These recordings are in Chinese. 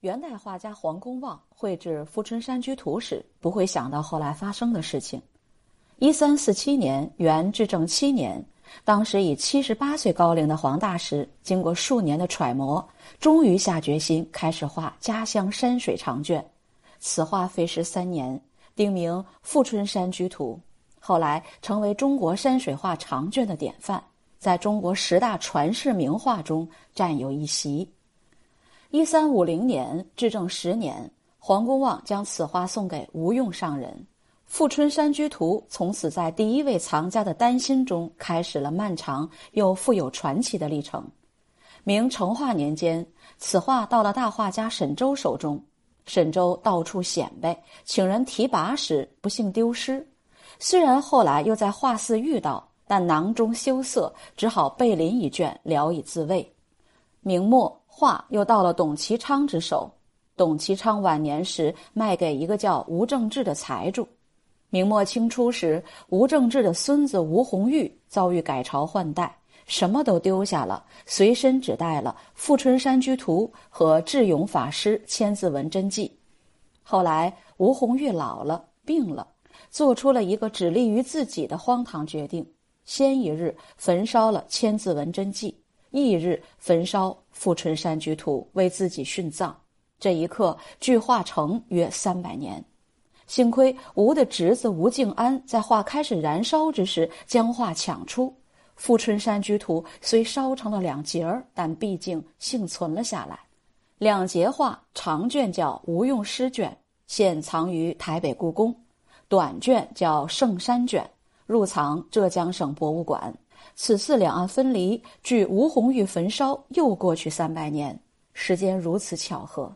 元代画家黄公望绘制《富春山居图》时，不会想到后来发生的事情。1347年，元至正七年，当时以78岁高龄的黄大师，经过数年的揣摩，终于下决心开始画家乡山水长卷。此画费时3年，定名《富春山居图》，后来成为中国山水画长卷的典范，在中国10大传世名画中占有一席。1350年至正10年，黄公望将此画送给吴用上人，《富春山居图》从此在第一位藏家的丹心中开始了漫长又富有传奇的历程。明成化年间，此画到了大画家沈周手中，沈周到处显摆，请人提拔时不幸丢失，虽然后来又在画肆遇到，但囊中羞涩，只好背临一卷，聊以自慰。明末，画又到了董其昌之手，董其昌晚年时卖给一个叫吴正志的财主。明末清初时，吴正志的孙子吴红玉遭遇改朝换代，什么都丢下了，随身只带了《富春山居图》和智勇法师千字文真迹。后来吴红玉老了，病了，做出了一个只利于自己的荒唐决定，先一日焚烧了千字文真迹，翌日焚烧《富春山居图》为自己殉葬，这一刻距画成约300年。幸亏吴的侄子吴敬安在画开始燃烧之时将画抢出，《富春山居图》虽烧成了2截，但毕竟幸存了下来。2截画长卷叫《吴用诗卷》，现藏于台北故宫，短卷叫《圣山卷》，入藏浙江省博物馆。此次两岸分离，距吴红玉焚烧又过去300年，时间如此巧合。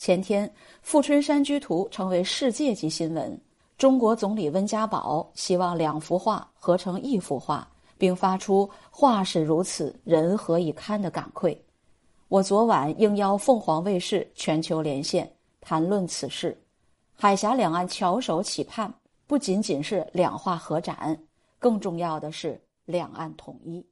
前天，《富春山居图》成为世界级新闻，中国总理温家宝希望2幅画合成一幅画，并发出“画是如此，人何以堪”的感慨。我昨晚应邀凤凰卫视全球连线谈论此事，海峡两岸翘首企盼，不仅仅是两画合展，更重要的是两岸统一。